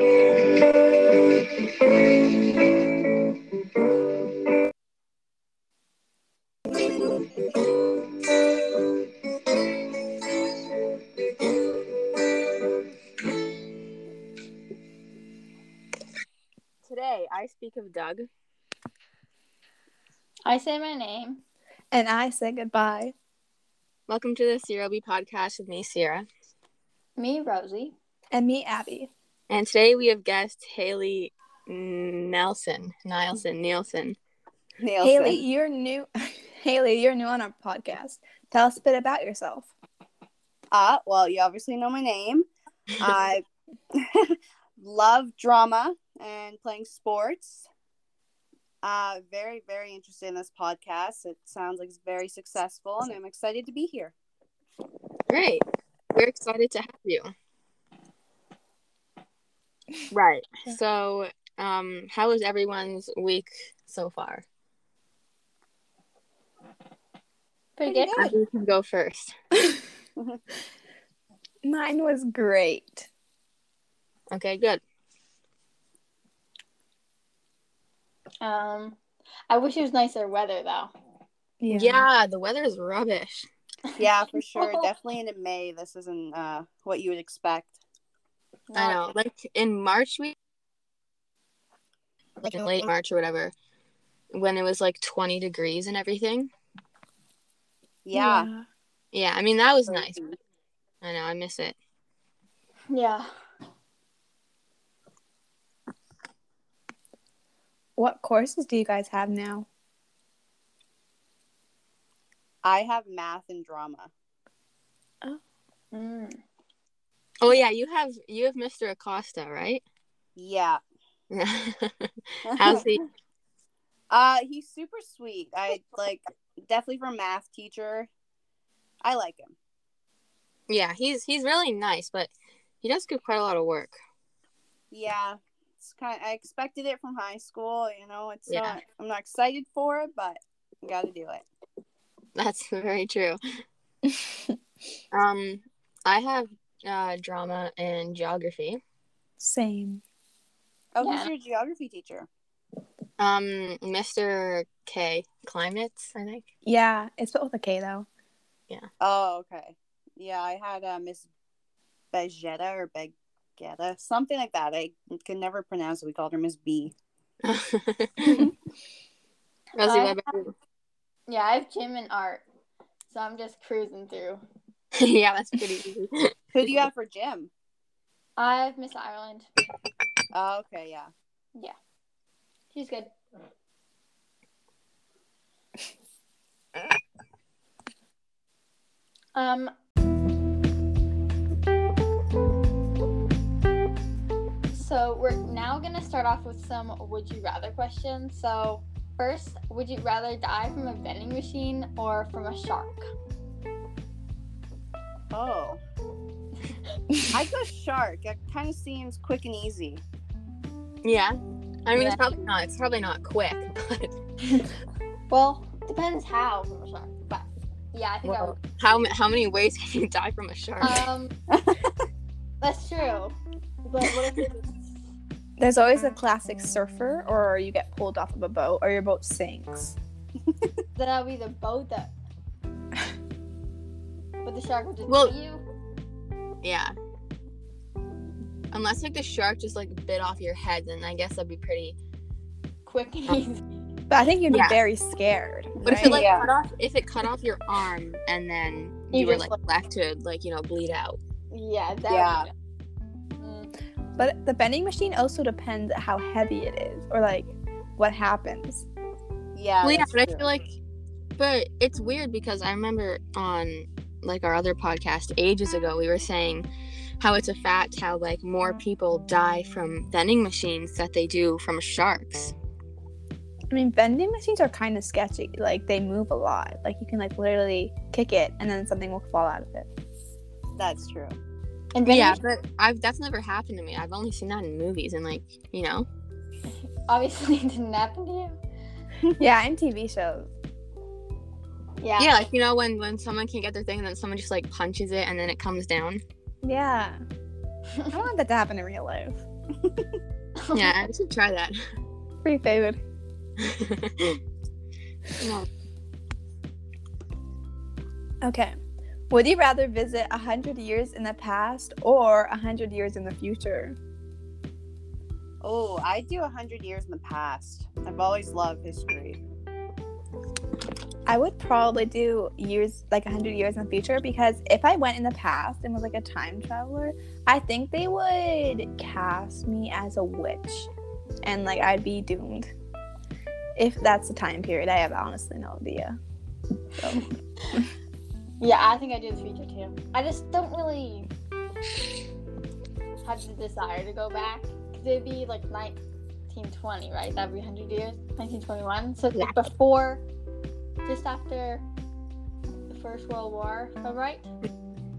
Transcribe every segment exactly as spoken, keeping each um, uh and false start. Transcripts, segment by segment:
Today, I speak of Doug. I say my name. And I say goodbye. Welcome to the Ciroby podcast with me, Sierra. Me, Rosie. And me, Abby. And today we have guest Haley Nelson. Nielsen. Nielsen. Nielsen. Haley, you're new. Haley, you're new on our podcast. Tell us a bit about yourself. Uh, well, you obviously know my name. I love drama and playing sports. Uh, very, very interested in this podcast. It sounds like it's very successful, and I'm excited to be here. Great. We're excited to have you. Right. So, um, how was everyone's week so far? Pretty good. I think you can go first. Mine was great. Okay, good. Um, I wish it was nicer weather, though. Yeah, yeah the weather is rubbish. Yeah, for sure. Definitely in May, this isn't uh, what you would expect. I know. Like, in March, we... Like, in late March or whatever, when it was, like, twenty degrees and everything. Yeah. Yeah, yeah I mean, that was nice. I know, I miss it. Yeah. What courses do you guys have now? I have math and drama. Oh. Mm. Oh yeah, you have you have Mister Acosta, right? Yeah. How's he? Uh, he's super sweet. I like definitely for a math teacher. I like him. Yeah, he's he's really nice, but he does do quite a lot of work. Yeah, it's kind of, I expected it from high school. You know, it's yeah. not, I'm not excited for it, but you got to do it. That's very true. um, I have uh, drama and geography. Same. Oh, yeah. Who's your geography teacher? Um, Mister K Climates, I think. Yeah, it's spelled with a K though. Yeah. Oh, okay. Yeah, I had uh, Miss Begetta or Begetta, something like that. I could never pronounce it. We called her Miss B. Rosie, what about you? Yeah, I have gym and art, so I'm just cruising through. Yeah, that's pretty easy. Who do you have for gym? I have Miss Ireland. Oh, okay, yeah. Yeah. She's good. Um. So we're now going to start off with some would you rather questions. So first, would you rather die from a vending machine or from a shark? Oh. I'd go shark. It kind of seems quick and easy. Yeah. I mean, yeah. It's probably not. It's probably not quick, but... Well, depends how from a shark, but yeah, I think well, I would. How, how many ways can you die from a shark? Um, That's true. But what if it's... There's always a classic surfer, or you get pulled off of a boat, or your boat sinks. Then I'll be the boat that... But the shark will just well, eat you? Yeah. Unless, like, the shark just, like, bit off your head, then I guess that'd be pretty... Quick and easy. But I think you'd be yeah. very scared. But right? if, it, like, yeah. cut off, if it cut off your arm, and then you, you were, like, like, left to, like, you know, bleed out. Yeah, that yeah. would... But the vending machine also depends on how heavy it is, or, like, what happens. Yeah. Well, yeah, but true. I feel like... But it's weird because I remember on, like, our other podcast ages ago, we were saying how it's a fact how, like, more people die from vending machines that they do from sharks. I mean, vending machines are kind of sketchy. Like, they move a lot. Like, you can, like, literally kick it, and then something will fall out of it. That's true. And yeah, but I've that's never happened to me. I've only seen that in movies and, like, you know. Obviously, it didn't happen to you. Yeah, and T V shows. Yeah. Yeah, like, you know, when, when someone can't get their thing and then someone just, like, punches it and then it comes down. Yeah. I don't want that to happen in real life. Yeah, I should try that. Free favor. No. Okay. Would you rather visit a hundred years in the past or a hundred years in the future? Oh, I do a hundred years in the past. I've always loved history. I would probably do years, like a hundred years in the future, because if I went in the past and was like a time traveler, I think they would cast me as a witch, and like I'd be doomed. If that's the time period, I have honestly no idea. So. Yeah, I think I do the future too. I just don't really have the desire to go back, because it'd be like nineteen twenty, right? That'd be one hundred years, nineteen twenty-one. So it's like before, just after the First World War, all right?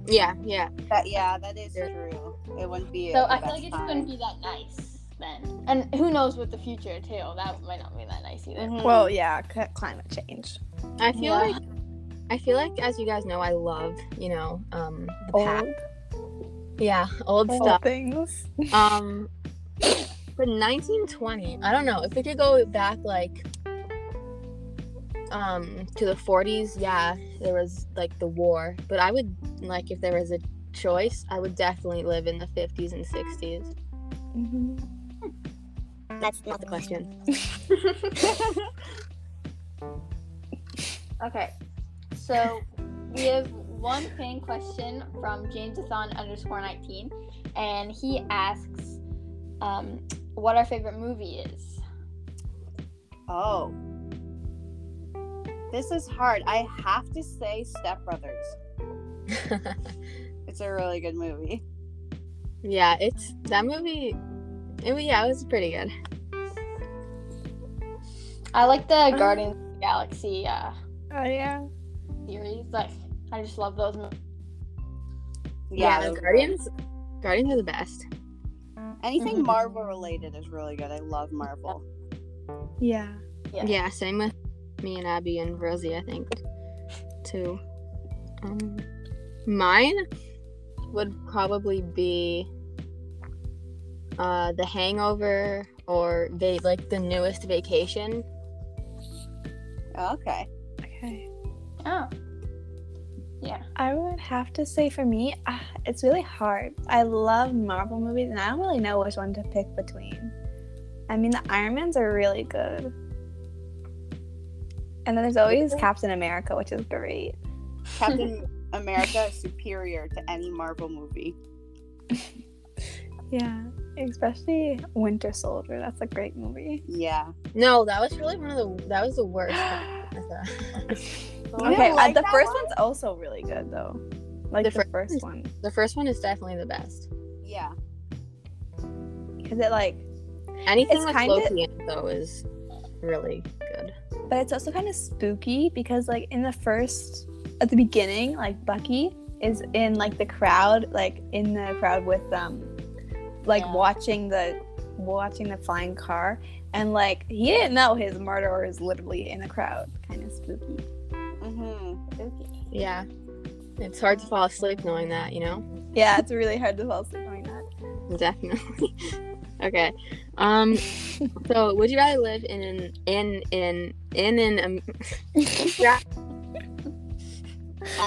Yeah, yeah, that, yeah, that is true. It wouldn't be. So I feel like it's time. Gonna be that nice then, and who knows with the future too? That might not be that nice either. Mm-hmm. Well, yeah, c- climate change. I feel yeah. like. I feel like, as you guys know, I love, you know, um, the old. past. Yeah, old, old stuff. Things. Um, but nineteen twenty, I don't know. If we could go back, like, um, to the forties, yeah, there was, like, the war. But I would, like, if there was a choice, I would definitely live in the fifties and sixties. Mm-hmm. That's not the question. Okay. So, we have one fan question from Jamesathon underscore nineteen, and he asks um, what our favorite movie is. Oh. This is hard. I have to say Step Brothers. It's a really good movie. Yeah, it's, that movie, it, yeah, it was pretty good. I like the Guardians of the Galaxy. Uh, oh, yeah. Series, like I just love those movies. Yeah, yeah, the Guardians, Guardians are the best. Anything mm-hmm. Marvel related is really good. I love Marvel. Yeah. yeah, yeah. Same with me and Abby and Rosie. I think too. Um, mine would probably be uh, The Hangover or va- like the newest Vacation. Okay. Okay. Oh, yeah. I would have to say for me, uh, it's really hard. I love Marvel movies, and I don't really know which one to pick between. I mean, the Iron Mans are really good. And then there's always Captain America, which is great. Captain America is superior to any Marvel movie. Yeah, especially Winter Soldier. That's a great movie. Yeah. No, that was really one of the, that was the worst. Okay, okay like uh, the first one? one's also really good though. Like the, the first, first one. The first one is definitely the best. Yeah. Because it like anything with Loki in it though is really good. But it's also kind of spooky because like in the first, at the beginning, like Bucky is in like the crowd, like in the crowd with um, like yeah. watching the watching the flying car. And, like, he didn't know his murderer is literally in the crowd. Kind of spooky. Mm-hmm. Spooky. Yeah. It's hard to fall asleep knowing that, you know? Yeah, it's really hard to fall asleep knowing that. Definitely. Okay. Um, so, would you rather live in an... In... In... In an... Um,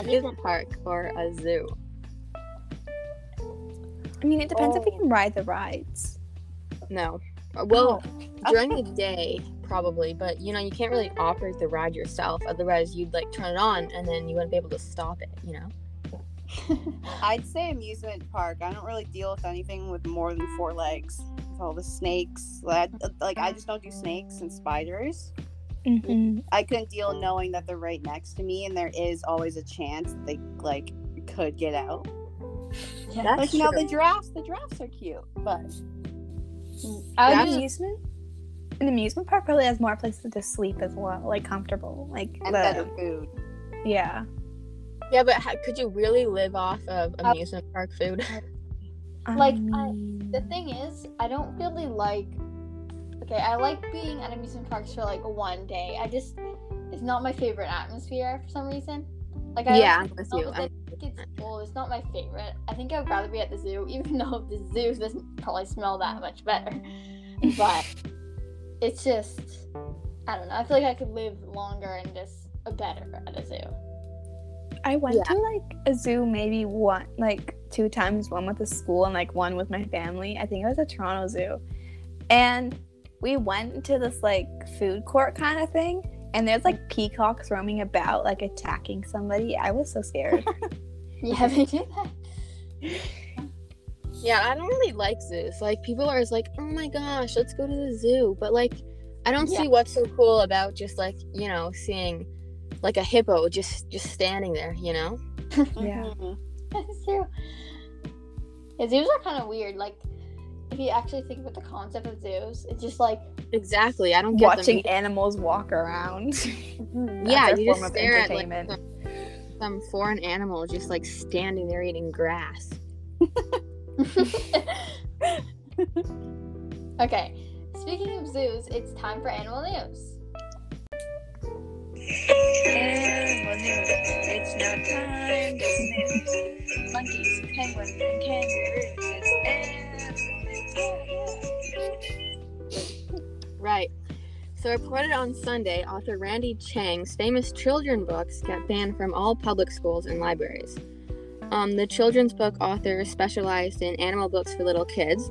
amusement park or a zoo? I mean, it depends oh. if we can ride the rides. No. Well, oh. during okay. the day, probably, but, you know, you can't really operate the ride yourself. Otherwise, you'd, like, turn it on, and then you wouldn't be able to stop it, you know? I'd say amusement park. I don't really deal with anything with more than four legs. With all the snakes. Like, I just don't do snakes and spiders. Mm-hmm. I couldn't deal knowing that they're right next to me, and there is always a chance they, like, could get out. Yeah, that's like, you know, the giraffes, the giraffes are cute, but... An amusement, an amusement park probably has more places to sleep as well, like comfortable, like and the, better food. Yeah, yeah, but how, could you really live off of amusement uh, park food? Like, I, the thing is, I don't really like. Okay, I like being at amusement parks for like one day. I just, it's not my favorite atmosphere for some reason. Like, I yeah, I'm with you. I'm with it's well, it's not my favorite. I think I'd rather be at the zoo, even though the zoo doesn't probably smell that much better. But it's just, I don't know. I feel like I could live longer and just better at a zoo. I went yeah. to like a zoo maybe one, like two times, one with the school and like one with my family. I think it was a Toronto Zoo, and we went into this like food court kind of thing. And there's, like, peacocks roaming about, like, attacking somebody. I was so scared. Yeah, they did that. Yeah, I don't really like zoos. Like, people are always like, oh, my gosh, let's go to the zoo. But, like, I don't yeah. see what's so cool about just, like, you know, seeing, like, a hippo just, just standing there, you know? Yeah. That's true. Yeah, zoos are kind of weird. Like, if you actually think about the concept of zoos, it's just like exactly. I don't get watching them. animals walk around. That's yeah, you form just stare at like some, some foreign animal just like standing there eating grass. Okay, speaking of zoos, it's time for animal news. Animal news. It's now time for news. Monkeys, penguins, and kangaroos. Animal Right. So reported on Sunday, author Randy Chang's famous children's books got banned from all public schools and libraries. Um, the children's book author specialized in animal books for little kids.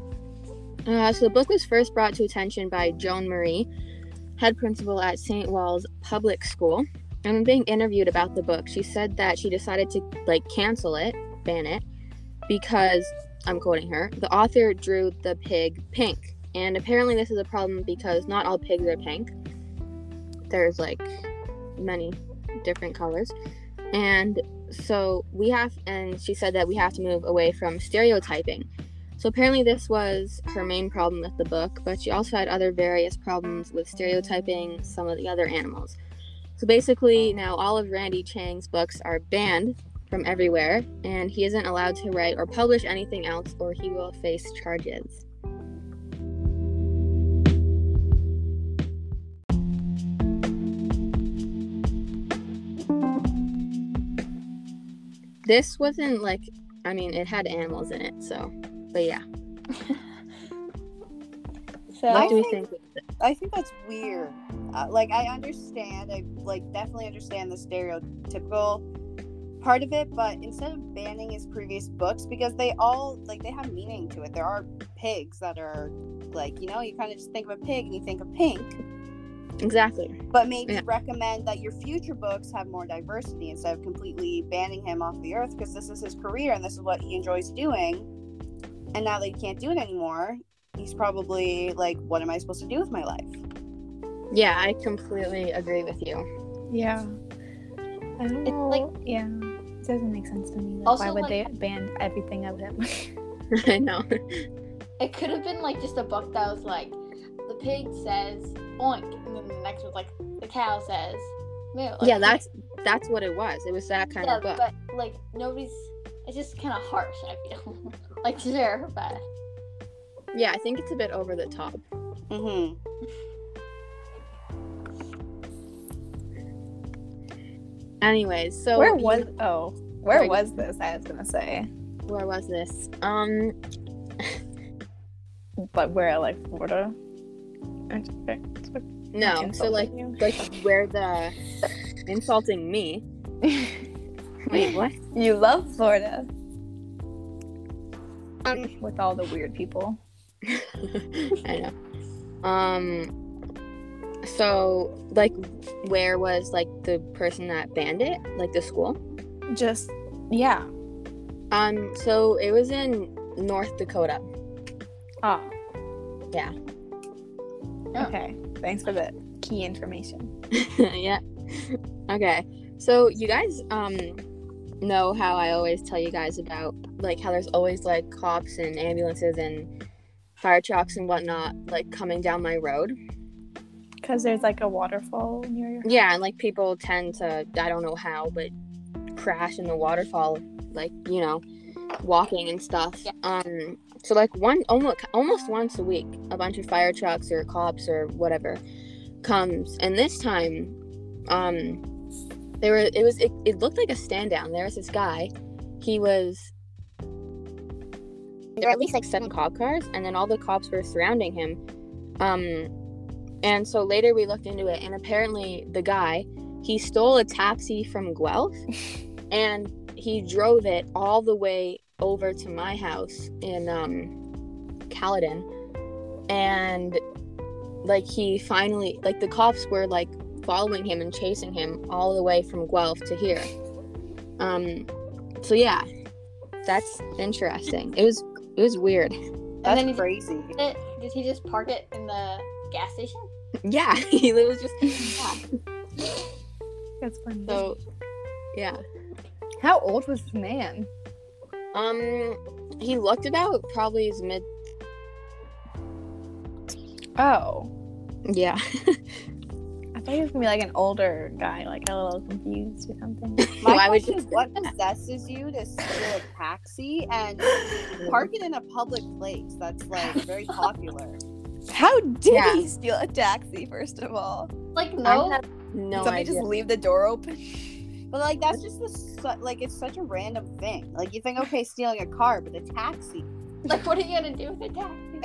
Uh, so the book was first brought to attention by Joan Marie, head principal at St Wall's Public School. And when being interviewed about the book, she said that she decided to like cancel it, ban it, because, I'm quoting her, the author drew the pig pink. And apparently this is a problem because not all pigs are pink. There's like many different colors. And so we have, and she said that we have to move away from stereotyping. So apparently this was her main problem with the book, but she also had other various problems with stereotyping some of the other animals. So basically now all of Randy Chang's books are banned from everywhere, and he isn't allowed to write or publish anything else, or he will face charges. This wasn't like, I mean, it had animals in it, so, but yeah. So what I do we think, think? I think that's weird. Uh, like, I understand, I like definitely understand the stereotypical part of it, but instead of banning his previous books, because they all like they have meaning to it. There are pigs that are like, you know, you kind of just think of a pig and you think of pink. Exactly. But maybe yeah. recommend that your future books have more diversity instead of completely banning him off the earth, because this is his career and this is what he enjoys doing. And now that he can't do it anymore, he's probably like, what am I supposed to do with my life? Yeah, I completely agree with you. Yeah. I don't know. It's like, yeah. It doesn't make sense to me. Like, also, why would like, they ban everything of him? I know. It could have been like just a book that was like, the pig says oink, and then the next was like, the cow says moo. Like, yeah, that's that's what it was. It was that kind yeah, of book. But like nobody's. It's just kind of harsh. I feel like sure, but yeah, I think it's a bit over the top. Mm-hmm. Anyways, so where was you, oh where, where was this? I was gonna say where was this? Um, but where like Florida? No, so like you. like where the insulting me? Wait, what? You love Florida? Um, with all the weird people. I know. Um. So, like, where was, like, the person that banned it? Like, the school? Just, yeah. Um, so, it was in North Dakota. Ah. Oh. Yeah. Okay. Oh. Thanks for the key information. Yeah. Okay. So, you guys, um, know how I always tell you guys about, like, how there's always, like, cops and ambulances and fire trucks and whatnot, like, coming down my road? Because there's, like, a waterfall near your house? Yeah, and, like, people tend to, I don't know how, but crash in the waterfall, like, you know, walking and stuff. Yeah. Um, so, like, one almost, almost once a week, a bunch of fire trucks or cops or whatever comes. And this time, um, they were, it was, it, it looked like a stand-down. There was this guy, he was, there were at least like seven cop cars, and then all the cops were surrounding him. Um, and so later we looked into it, and apparently the guy, he stole a taxi from Guelph, and he drove it all the way over to my house in um, Caledon, and like he finally, like the cops were like following him and chasing him all the way from Guelph to here. Um, so yeah, that's interesting. It was it was weird. That's and then crazy. Did he, did he just park it in the gas station? Yeah, he was just. Yeah. That's funny. So, yeah. How old was this man? Um, he looked about probably his mid. Oh. Yeah. I thought he was gonna be like an older guy, like a little confused or something. My Why question would you... is, what possesses you to steal a taxi and park it in a public place that's like very popular? How did yeah. he steal a taxi? First of all, like no, not... no. Somebody idea. Just leave the door open. But like that's just the like it's such a random thing. Like you think, okay, stealing a car, but a taxi. Like what are you gonna do with a taxi?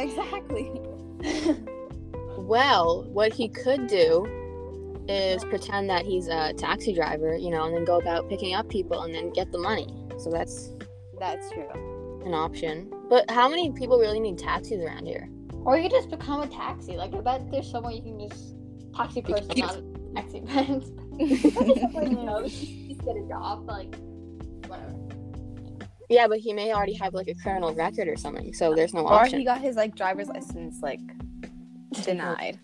Exactly. Well, what he could do is pretend that he's a taxi driver, you know, and then go about picking up people and then get the money. So that's that's true, an option. But how many people really need taxis around here? Or you just become a taxi. Like I bet there's somewhere you can just taxi person out of taxi pens. You know, just get a job, like whatever. Yeah, but he may already have like a criminal record or something, so there's no or option. Or he got his like driver's license like denied.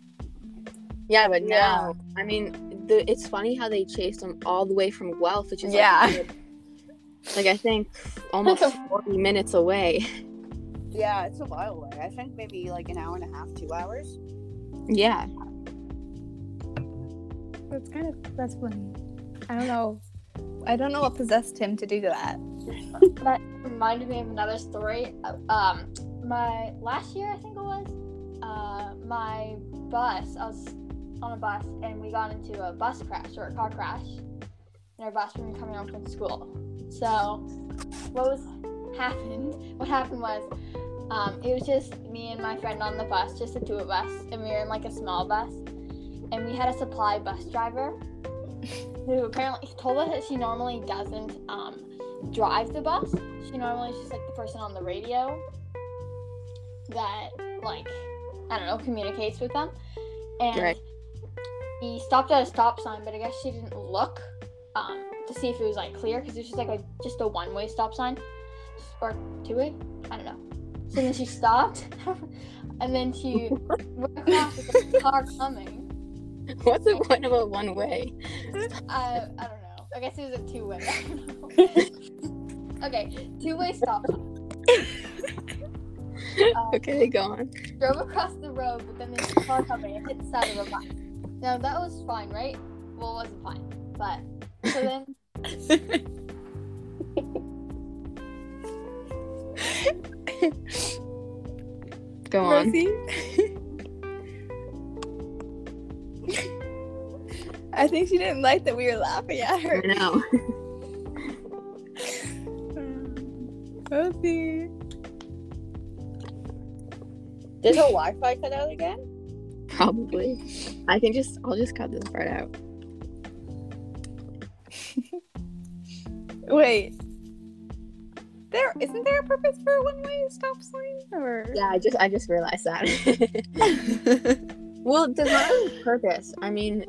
Yeah, but yeah. no. I mean, the, it's funny how they chased him all the way from Guelph, which is yeah. like, like I think almost forty minutes away. Yeah, it's a while away. I think maybe like an hour and a half, two hours. Yeah. That's kind of that's funny. I don't know. I don't know what possessed him to do that. That reminded me of another story. Um, my last year, I think it was. Uh, my bus. I was on a bus and we got into a bus crash or a car crash. And our bus was coming home from school. So what was happened? What happened was, um, it was just me and my friend on the bus, just the two of us, and we were in like a small bus. And we had a supply bus driver who apparently told us that she normally doesn't um, drive the bus. She normally is just like the person on the radio that, like, I don't know, communicates with them. And right. he stopped at a stop sign, but I guess she didn't look um, to see if it was like clear, because it was just like a, just a one-way stop sign or two-way. I don't know. So then she stopped, and then she went across with the car coming. What's the point of a one way? Uh, I don't know. I guess it was a two way. Okay, two way stop. um, okay, go on. Drove across the road, but then there's a car coming and hit the side of a bus. Now that was fine, right? Well, it wasn't fine, but so then. Go on. Rosie? I think she didn't like that we were laughing at her. I know. Rosie. Did her Wi-Fi cut out again? Probably. I can just, I'll just cut this part out. Wait. There, isn't there a purpose for a one-way stop sign? Or? Yeah, I just, I just realized that. Well, it does not have a purpose. I mean...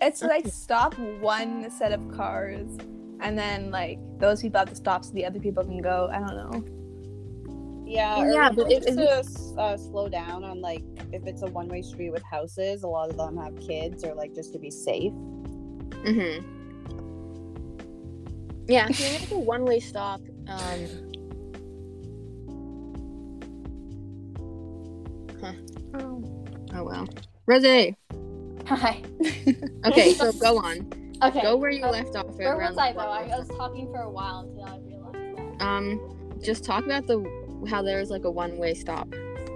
It's to, like, stop one set of cars, and then, like, those people have to stop so the other people can go. I don't know. Yeah, yeah, but it's just uh, slow down on, like, if it's a one-way street with houses, a lot of them have kids, or, like, just to be safe. Mm-hmm. Yeah, if you make a one-way stop, um... Oh, well. Rosé! Hi. Okay, so go on. Okay. Go where you um, left off. Where was I, though? I was talking for a while until I realized that. Um, just talk about the how there was, like, a one-way stop.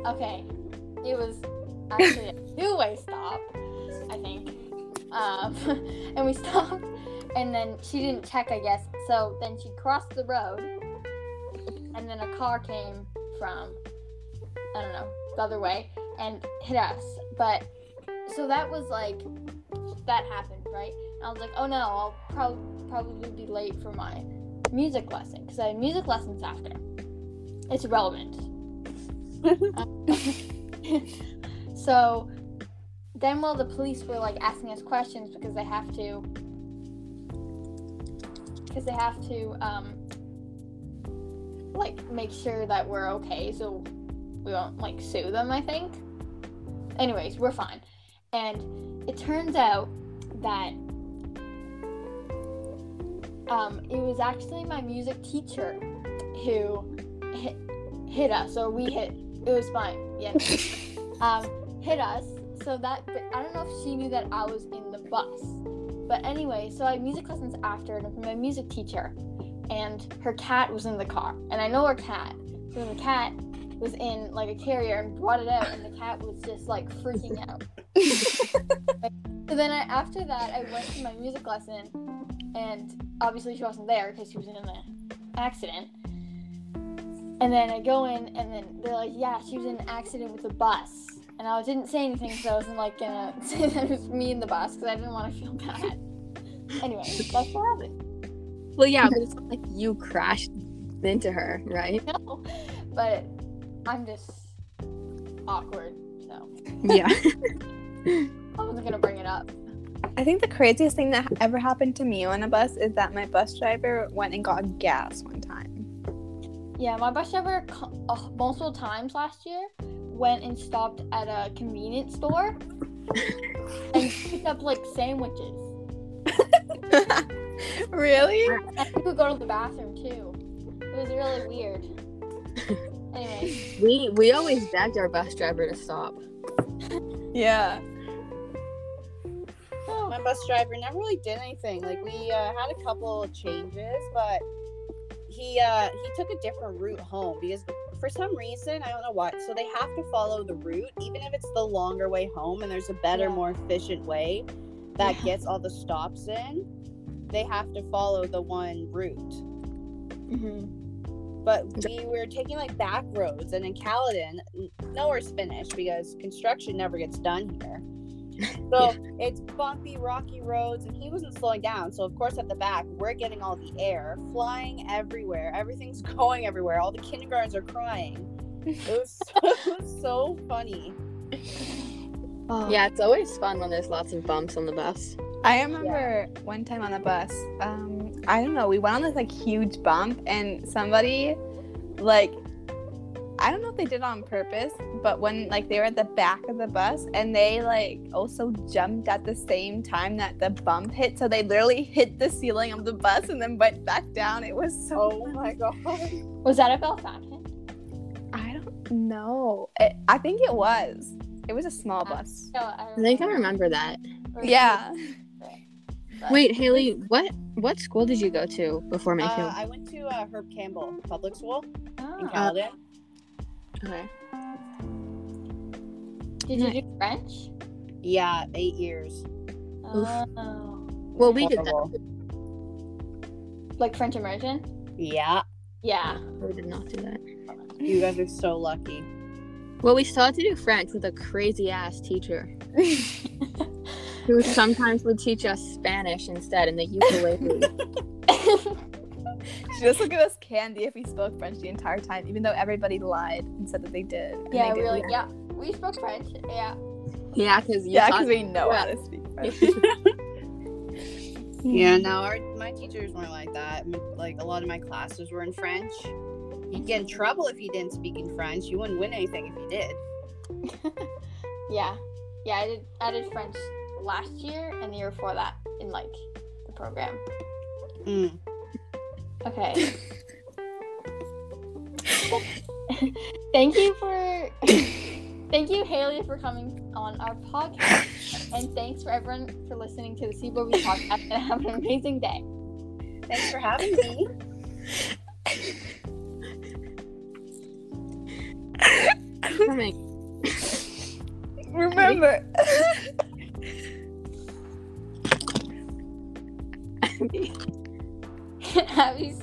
Okay. It was actually a two-way stop, I think. Um, and we stopped, and then she didn't check, I guess. So then she crossed the road, and then a car came from, I don't know, the other way and hit us. But so that was like, that happened, right? And I was like, oh no, I'll pro- probably be late for my music lesson, because I had music lessons after. It's irrelevant. um, so then while the police were like asking us questions, because they have to, because they have to um, like make sure that we're okay, so we won't like sue them, I think. Anyways, we're fine. And it turns out that um, it was actually my music teacher who hit, hit us, or we hit, it was fine, yeah, um, hit us, so that, but I don't know if she knew that I was in the bus, but anyway, so I had music lessons after, and from my music teacher, and her cat was in the car, and I know her cat, so the cat was in, like, a carrier, and brought it out, and the cat was just, like, freaking out. So then I, after that, I went to my music lesson, and obviously she wasn't there, because she was in an accident. And then I go in, and then they're like, yeah, she was in an accident with the bus. And I didn't say anything, because I wasn't, like, gonna say that it was me in the bus, because I didn't want to feel bad. Anyway, that's what happened. Well, yeah, but it's not like you crashed into her, right? No, but I'm just awkward, so. Yeah. I wasn't gonna bring it up. I think the craziest thing that ever happened to me on a bus is that my bus driver went and got gas one time. Yeah, my bus driver uh, multiple times last year went and stopped at a convenience store and picked up, like, sandwiches. Really? And he would go to the bathroom, too. It was really weird. Anyway. We we always begged our bus driver to stop. Yeah. Oh. My bus driver never really did anything. Like, we uh, had a couple of changes, but he uh, he took a different route home, because for some reason, I don't know what, so they have to follow the route, even if it's the longer way home, and there's a better, yeah. more efficient way that yeah. gets all the stops in. They have to follow the one route. Mm-hmm. But we were taking, like, back roads, and in Caledon, nowhere's finished because construction never gets done here. So yeah. It's bumpy, rocky roads, and he wasn't slowing down. So, of course, at the back, we're getting all the air flying everywhere. Everything's going everywhere. All the kindergartens are crying. It was so, it was so funny. Yeah, it's always fun when there's lots of bumps on the bus. I remember yeah. one time on the bus, um, I don't know, we went on this, like, huge bump, and somebody, like, I don't know if they did it on purpose, but when, like, they were at the back of the bus, and they, like, also jumped at the same time that the bump hit, so they literally hit the ceiling of the bus and then went back down. It was so Oh, funny. My God. Was that a bell fountain? I don't know. It, I think it was. It was a small I, bus. No, I, I think I remember that. Yeah. But Wait, Haley, what what school did you go to before Mayfield? Uh, I went to uh, Herb Campbell Public School oh. in Caledon. Uh, okay. Did nice. you do French? Yeah, eight years. Oh. Well, we did that. Like French immersion? Yeah. Yeah. We did not do that. You guys are so lucky. Well, we still had to do French with a crazy-ass teacher. Who sometimes would teach us Spanish instead in the ukulele. She just looked at us candy if we spoke French the entire time, even though everybody lied and said that they did. Yeah, they we did. were like, yeah, we spoke French, yeah. Yeah, because yeah, cause we know how to speak French. Yeah, no, our, my teachers weren't like that. Like, a lot of my classes were in French. You'd get in trouble if you didn't speak in French. You wouldn't win anything if you did. yeah. Yeah, I did, I did French last year and the year before that in, like, the program. Mm. Okay. Thank you for... Thank you, Haley, for coming on our podcast. And thanks for everyone for listening to the Ciroby podcast. And have an amazing day. Thanks for having me. Remember... me. Abby's...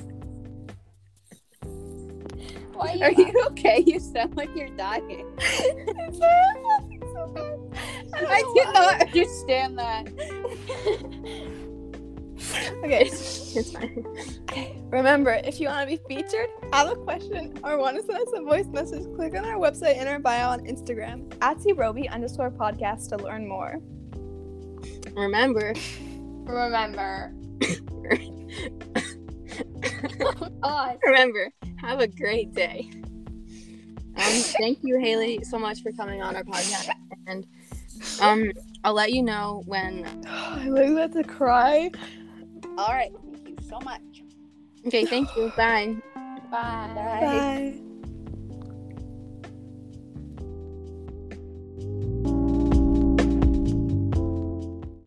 Why are you, are you okay? You sound like you're dying. I'm sorry, I'm laughing so hard. I, I did not understand that. Okay, it's fine. Okay. Remember, if you want to be featured, have a question, or want to send us a voice message, click on our website and our bio on Instagram at Ciroby underscore podcast to learn more. Remember. Remember. Oh, God. Remember, have a great day. Um, thank you, Haley, so much for coming on our podcast. And um, I'll let you know when. I was about to cry. All right. Thank you so much. Okay. Thank you. Bye. Bye. Bye. Bye.